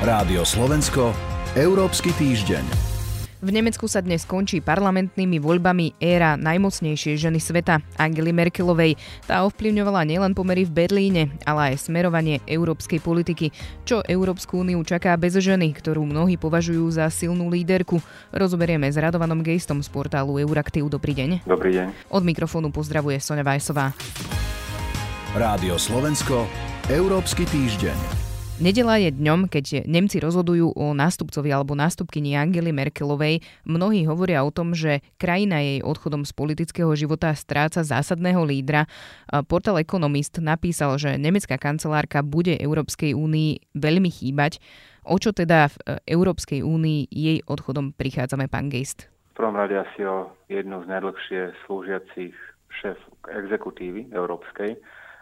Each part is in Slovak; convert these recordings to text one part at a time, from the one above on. Rádio Slovensko, Európsky týždeň. V Nemecku sa dnes končí parlamentnými voľbami éra najmocnejšej ženy sveta, Angely Merkelovej. Tá ovplyvňovala nielen pomery v Berlíne, ale aj smerovanie európskej politiky. Čo Európsku úniu čaká bez ženy, ktorú mnohí považujú za silnú líderku? Rozoberieme s Radovanom Geistom z portálu Euraktiv. Dobrý deň. Dobrý deň. Od mikrofónu pozdravuje Sonja Weissová. Rádio Slovensko, Európsky týždeň. Nedeľa je dňom, keď Nemci rozhodujú o nástupcovi alebo nástupkyni Angely Merkelovej. Mnohí hovoria o tom, že krajina jej odchodom z politického života stráca zásadného lídra. Portál Ekonomist napísal, že nemecká kancelárka bude Európskej únii veľmi chýbať. O čo teda v Európskej únii jej odchodom prichádzame, pán Geist? V prvom rade asi o jednu z najdlhšie slúžiacich šéf exekutívy európskej.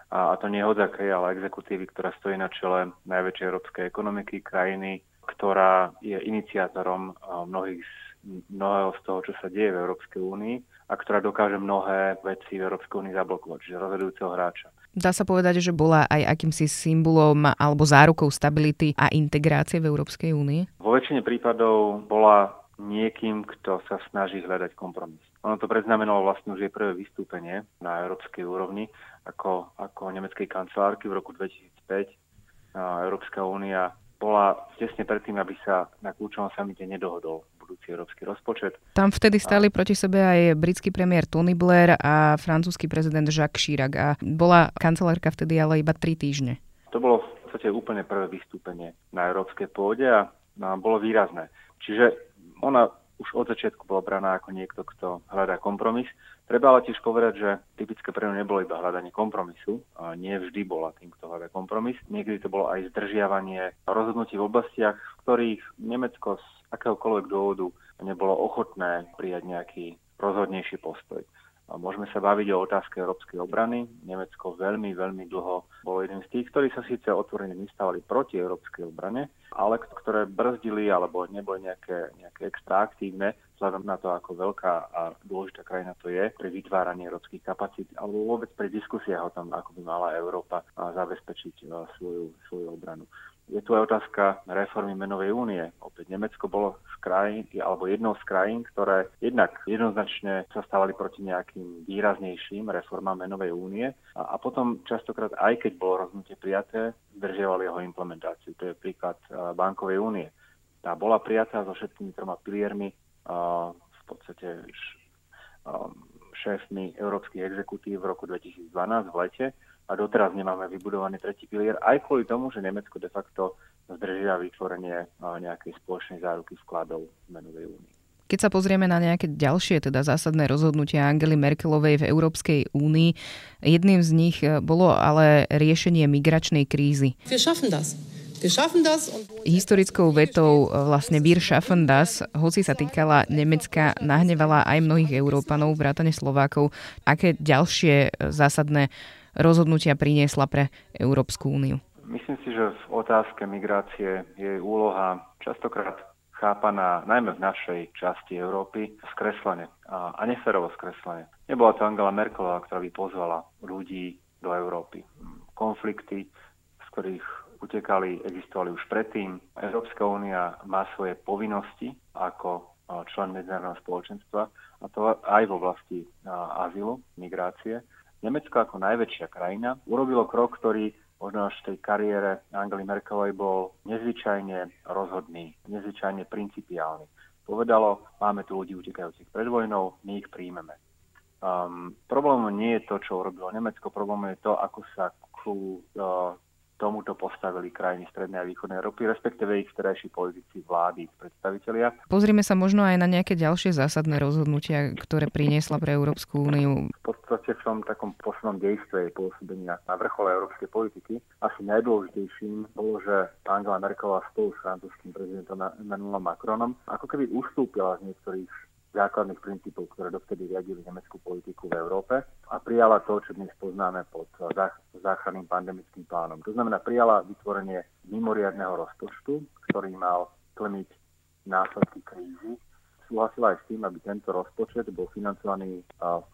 A to nie hodzakej, ale exekutívy, ktorá stojí na čele najväčšej európskej ekonomiky, krajiny, ktorá je iniciátorom mnohého z toho, čo sa deje v Európskej únii a ktorá dokáže mnohé veci v Európskej únii zablokovať, čiže rozhodujúceho hráča. Dá sa povedať, že bola aj akýmsi symbolom alebo zárukou stability a integrácie v Európskej únii? Vo väčšine prípadov bola niekým, kto sa snaží hľadať kompromis. Ono to predznamenalo vlastne už jej prvé vystúpenie na európskej úrovni ako nemeckej kancelárky v roku 2005. Európska únia bola tesne predtým, aby sa na kľúčovom samite nedohodol budúci európsky rozpočet. Tam vtedy stáli proti sebe aj britský premiér Tony Blair a francúzsky prezident Jacques Chirac. A bola kancelárka vtedy ale iba 3 týždne. To bolo v podstate úplne prvé vystúpenie na európskej pôde a bolo výrazné. Čiže ona už od začiatku bola braná ako niekto, kto hľadá kompromis. Treba ale tiež povedať, že typické pre ňu nebolo iba hľadanie kompromisu. Nie vždy bola tým, kto hľadá kompromis. Niekedy to bolo aj zdržiavanie rozhodnutí v oblastiach, v ktorých Nemecko z akéhokoľvek dôvodu nebolo ochotné prijať nejaký rozhodnejší postoj. Môžeme sa baviť o otázke európskej obrany. Nemecko veľmi, veľmi dlho bolo jedným z tých, ktorí sa síce otvorene nestávali proti európskej obrane, ale ktoré brzdili alebo neboli nejaké extra aktívne, vzhľadom na to, ako veľká a dôležitá krajina to je pri vytváraní európskych kapacít alebo vôbec pri diskusiách o tom, ako by mala Európa zabezpečiť svoju obranu. Je tu aj otázka reformy menovej únie. Opäť Nemecko bolo jednou z krajín, ktoré jednak jednoznačne sa stávali proti nejakým výraznejším reformám menovej únie a potom častokrát, aj keď bolo rozhodnutie prijaté, zdržiavali jeho implementáciu. To je príklad bankovej únie. Tá bola prijatá so všetkými 3 piliermi, v podstate šéfmi európskych exekutív v roku 2012 v lete, a doteraz nemáme vybudovaný 3. pilier, aj kvôli tomu, že Nemecko de facto zdržia vytvorenie nejakej spoločnej záruky vkladov v menovej únii. Keď sa pozrieme na nejaké ďalšie, teda zásadné rozhodnutia Angely Merkelovej v Európskej únii, jedným z nich bolo ale riešenie migračnej krízy. Wir schaffen das. Historickou vetou vlastne Wir schaffen das, hoci sa týkala Nemecka, nahnevala aj mnohých Európanov, vrátane Slovákov. Aké ďalšie zásadné rozhodnutia priniesla pre Európsku úniu? Myslím si, že v otázke migrácie je úloha častokrát chápaná najmä v našej časti Európy skreslenie a neférovo skreslenie. Nebola to Angela Merkelová, ktorá by pozvala ľudí do Európy. Konflikty, z ktorých utekali, existovali už predtým. Európska únia má svoje povinnosti ako člen medzinárodného spoločenstva, a to aj v oblasti azylu, migrácie. Nemecko ako najväčšia krajina urobilo krok, ktorý možno až v tej kariére Angely Merkelovej bol nezvyčajne rozhodný, nezvyčajne principiálny. Povedalo, máme tu ľudí utekajúcich pred vojnou, my ich príjmeme. Problémom nie je to, čo urobilo Nemecko, problémom je to, ako sa ku tomuto postavili krajiny Strednej a Východnej Európy, respektíve ich vtedajší politici, vlády, predstavitelia. Pozrime sa možno aj na nejaké ďalšie zásadné rozhodnutia, ktoré priniesla pre Európsku úniu. V podstate v tom takom poslednom dejstve jej pôsobenia na vrchole európskej politiky asi najdôležitejším bolo, že Angela Merkelová spolu s francúzským prezidentom Macronom ako keby ustúpila z niektorých základných princípov, ktoré dovtedy riadili nemeckú politiku v Európe, a prijala to, čo dnes poznáme pod záchranným pandemickým plánom. To znamená, prijala vytvorenie mimoriadneho rozpočtu, ktorý mal tlmiť následky krízy. Súhlasila aj s tým, aby tento rozpočet bol financovaný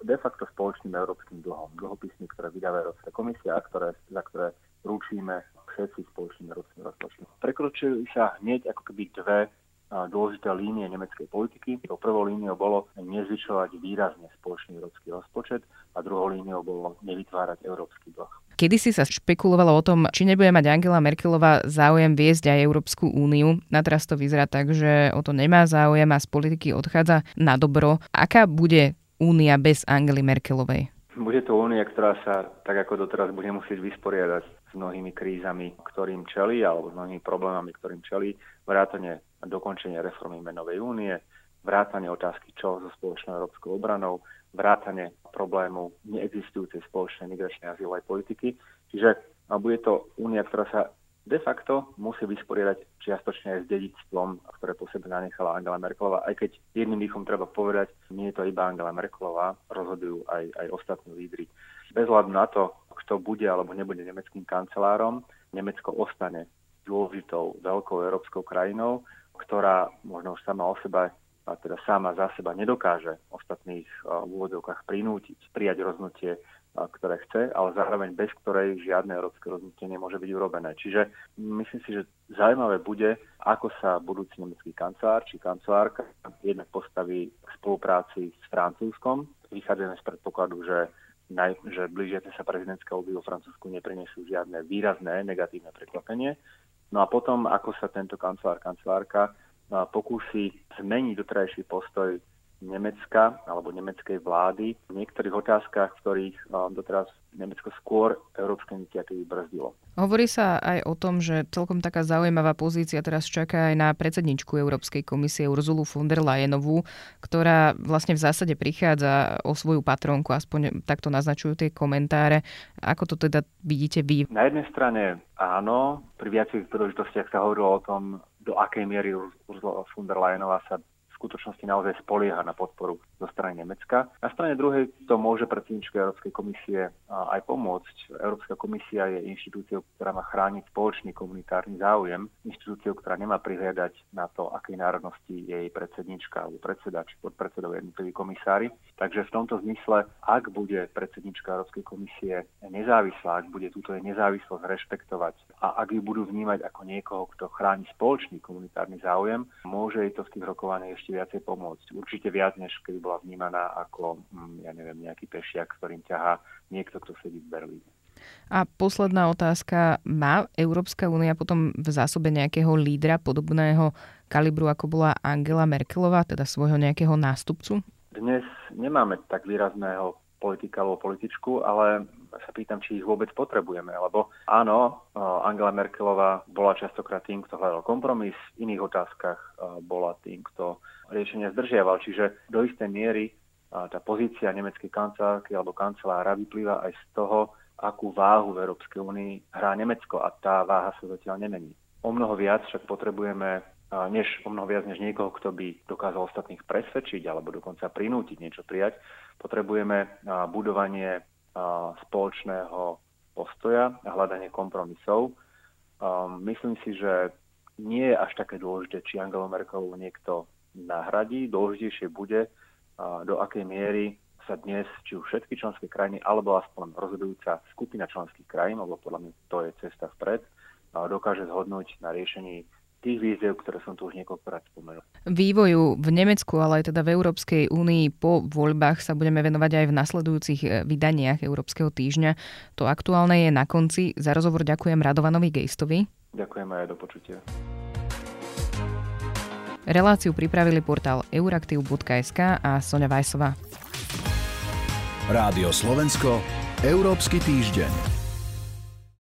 de facto spoločným európskym dlhom, dlhopismi, ktoré vydáva Európska komisia a za ktoré ručíme všetci spoločným európskym rozpočtom. Určili sa hneď ako keby dve dôležité línie nemeckej politiky. To prvou líniou bolo nezvyšovať výrazne spoločný európsky rozpočet a druhou líniou bolo nevytvárať európsky dlh. Kedysi sa špekulovalo o tom, či nebude mať Angela Merkelová záujem viesť aj Európsku úniu. Na teraz to vyzerá tak, že o to nemá záujem a z politiky odchádza na dobro. Aká bude únia bez Angely Merkelovej? Bude to únia, ktorá sa tak ako doteraz bude musieť vysporiadať s mnohými krízami, ktorým čelí, alebo s mnohými problémami, ktorým čelí, vrátane dokončenie reformy menovej únie, vrátane otázky čo so spoločnou európskou obranou, vrátane problému neexistujúcej spoločnej migračnej azylovej politiky. Čiže bude to únia, ktorá sa de facto musí vysporiadať čiastočne aj s dedičstvom, ktoré po sebe zanechala Angela Merkelová. Aj keď jedným dýchom treba povedať, nie je to iba Angela Merkelová, rozhodujú aj ostatní lídri. Bez hľadu na to, kto bude alebo nebude nemeckým kancelárom, Nemecko ostane dôležitou veľkou európskou krajinou, ktorá možno už sama o sebe, a teda sama za seba nedokáže ostatných v úvodovkách prinútiť, prijať rozhodnutie, ktoré chce, ale zároveň bez ktorej žiadne európske rozhodnutie nemôže byť urobené. Čiže myslím si, že zaujímavé bude, ako sa budúci nemecký kancelár či kancelárka jednak postaví k spolupráci s Francúzskom. Vychádzame z predpokladu, že blížiace sa prezidentské voľby vo Francúzsku neprinesú žiadne výrazné negatívne prekvapenie. No a potom, ako sa tento kancelár, kancelárka pokúsi zmeniť doterajší postoj Nemecka alebo nemeckej vlády v niektorých otázkach, v ktorých doteraz Nemecko skôr európske iniciatívy brzdilo. Hovorí sa aj o tom, že celkom taká zaujímavá pozícia teraz čaká aj na predsedničku Európskej komisie Ursulu von der Leyenovú, ktorá vlastne v zásade prichádza o svoju patronku, aspoň takto naznačujú tie komentáre. Ako to teda vidíte vy? Na jednej strane áno, pri viacerých príležitostiach sa hovorilo o tom, do akej miery Ursula von der Leyenová sa v skutočnosti naozaj spolieha na podporu zo strany Nemecka. Na strane druhej to môže predsedničke Európskej komisie aj pomôcť. Európska komisia je inštitúciou, ktorá má chrániť spoločný komunitárny záujem, inštitúciou, ktorá nemá prihliadať na to, akej národnosti je jej predsednička alebo predseda či podpredsedov jednotliví komisári. Takže v tomto zmysle, ak bude predsednička Európskej komisie nezávislá, ak bude túto nezávislosť rešpektovať a ak ju budú vnímať ako niekoho, kto chráni spoločný komunitárny záujem, môže jej to v tých rokovaniach ešte viacej pomôcť. Určite viac, než keby bola vnímaná ako, nejaký pešiak, ktorým ťahá niekto, kto sedí v Berlíne. A posledná otázka. Má Európska únia potom v zásobe nejakého lídra podobného kalibru, ako bola Angela Merkelová, teda svojho nejakého nástupcu? Dnes nemáme tak výrazného politika alebo političku, ale sa pýtam, či ich vôbec potrebujeme, lebo áno, Angela Merkelová bola častokrát tým, kto hľadal kompromis, v iných otázkach bola tým, kto riešenia zdržiaval, čiže do istej miery tá pozícia nemeckej kancelárky alebo kancelára vyplýva aj z toho, akú váhu v Európskej únii hrá Nemecko a tá váha sa zatiaľ nemení. Omnoho viac však potrebujeme než niekoho, kto by dokázal ostatných presvedčiť alebo dokonca prinútiť niečo prijať. Potrebujeme budovanie spoločného postoja a hľadanie kompromisov. Myslím si, že nie je až také dôležité, či Angelu Merkelovú niekto nahradí. Dôležitejšie bude, do akej miery sa dnes, či už všetky členské krajiny, alebo aspoň rozhodujúca skupina členských krajín, lebo podľa mňa to je cesta vpred, dokáže zhodnúť na riešení tých výziev, ktoré som tu už niekoľkokrát spomenul. Vývoju v Nemecku, ale aj teda v Európskej únii po voľbách sa budeme venovať aj v nasledujúcich vydaniach Európskeho týždňa. To aktuálne je na konci. Za rozhovor ďakujem Radovanovi Geistovi. Ďakujem aj do počutia. Reláciu pripravili portál euraktiv.sk a Sonja Weissová. Rádio Slovensko, Európsky týždeň.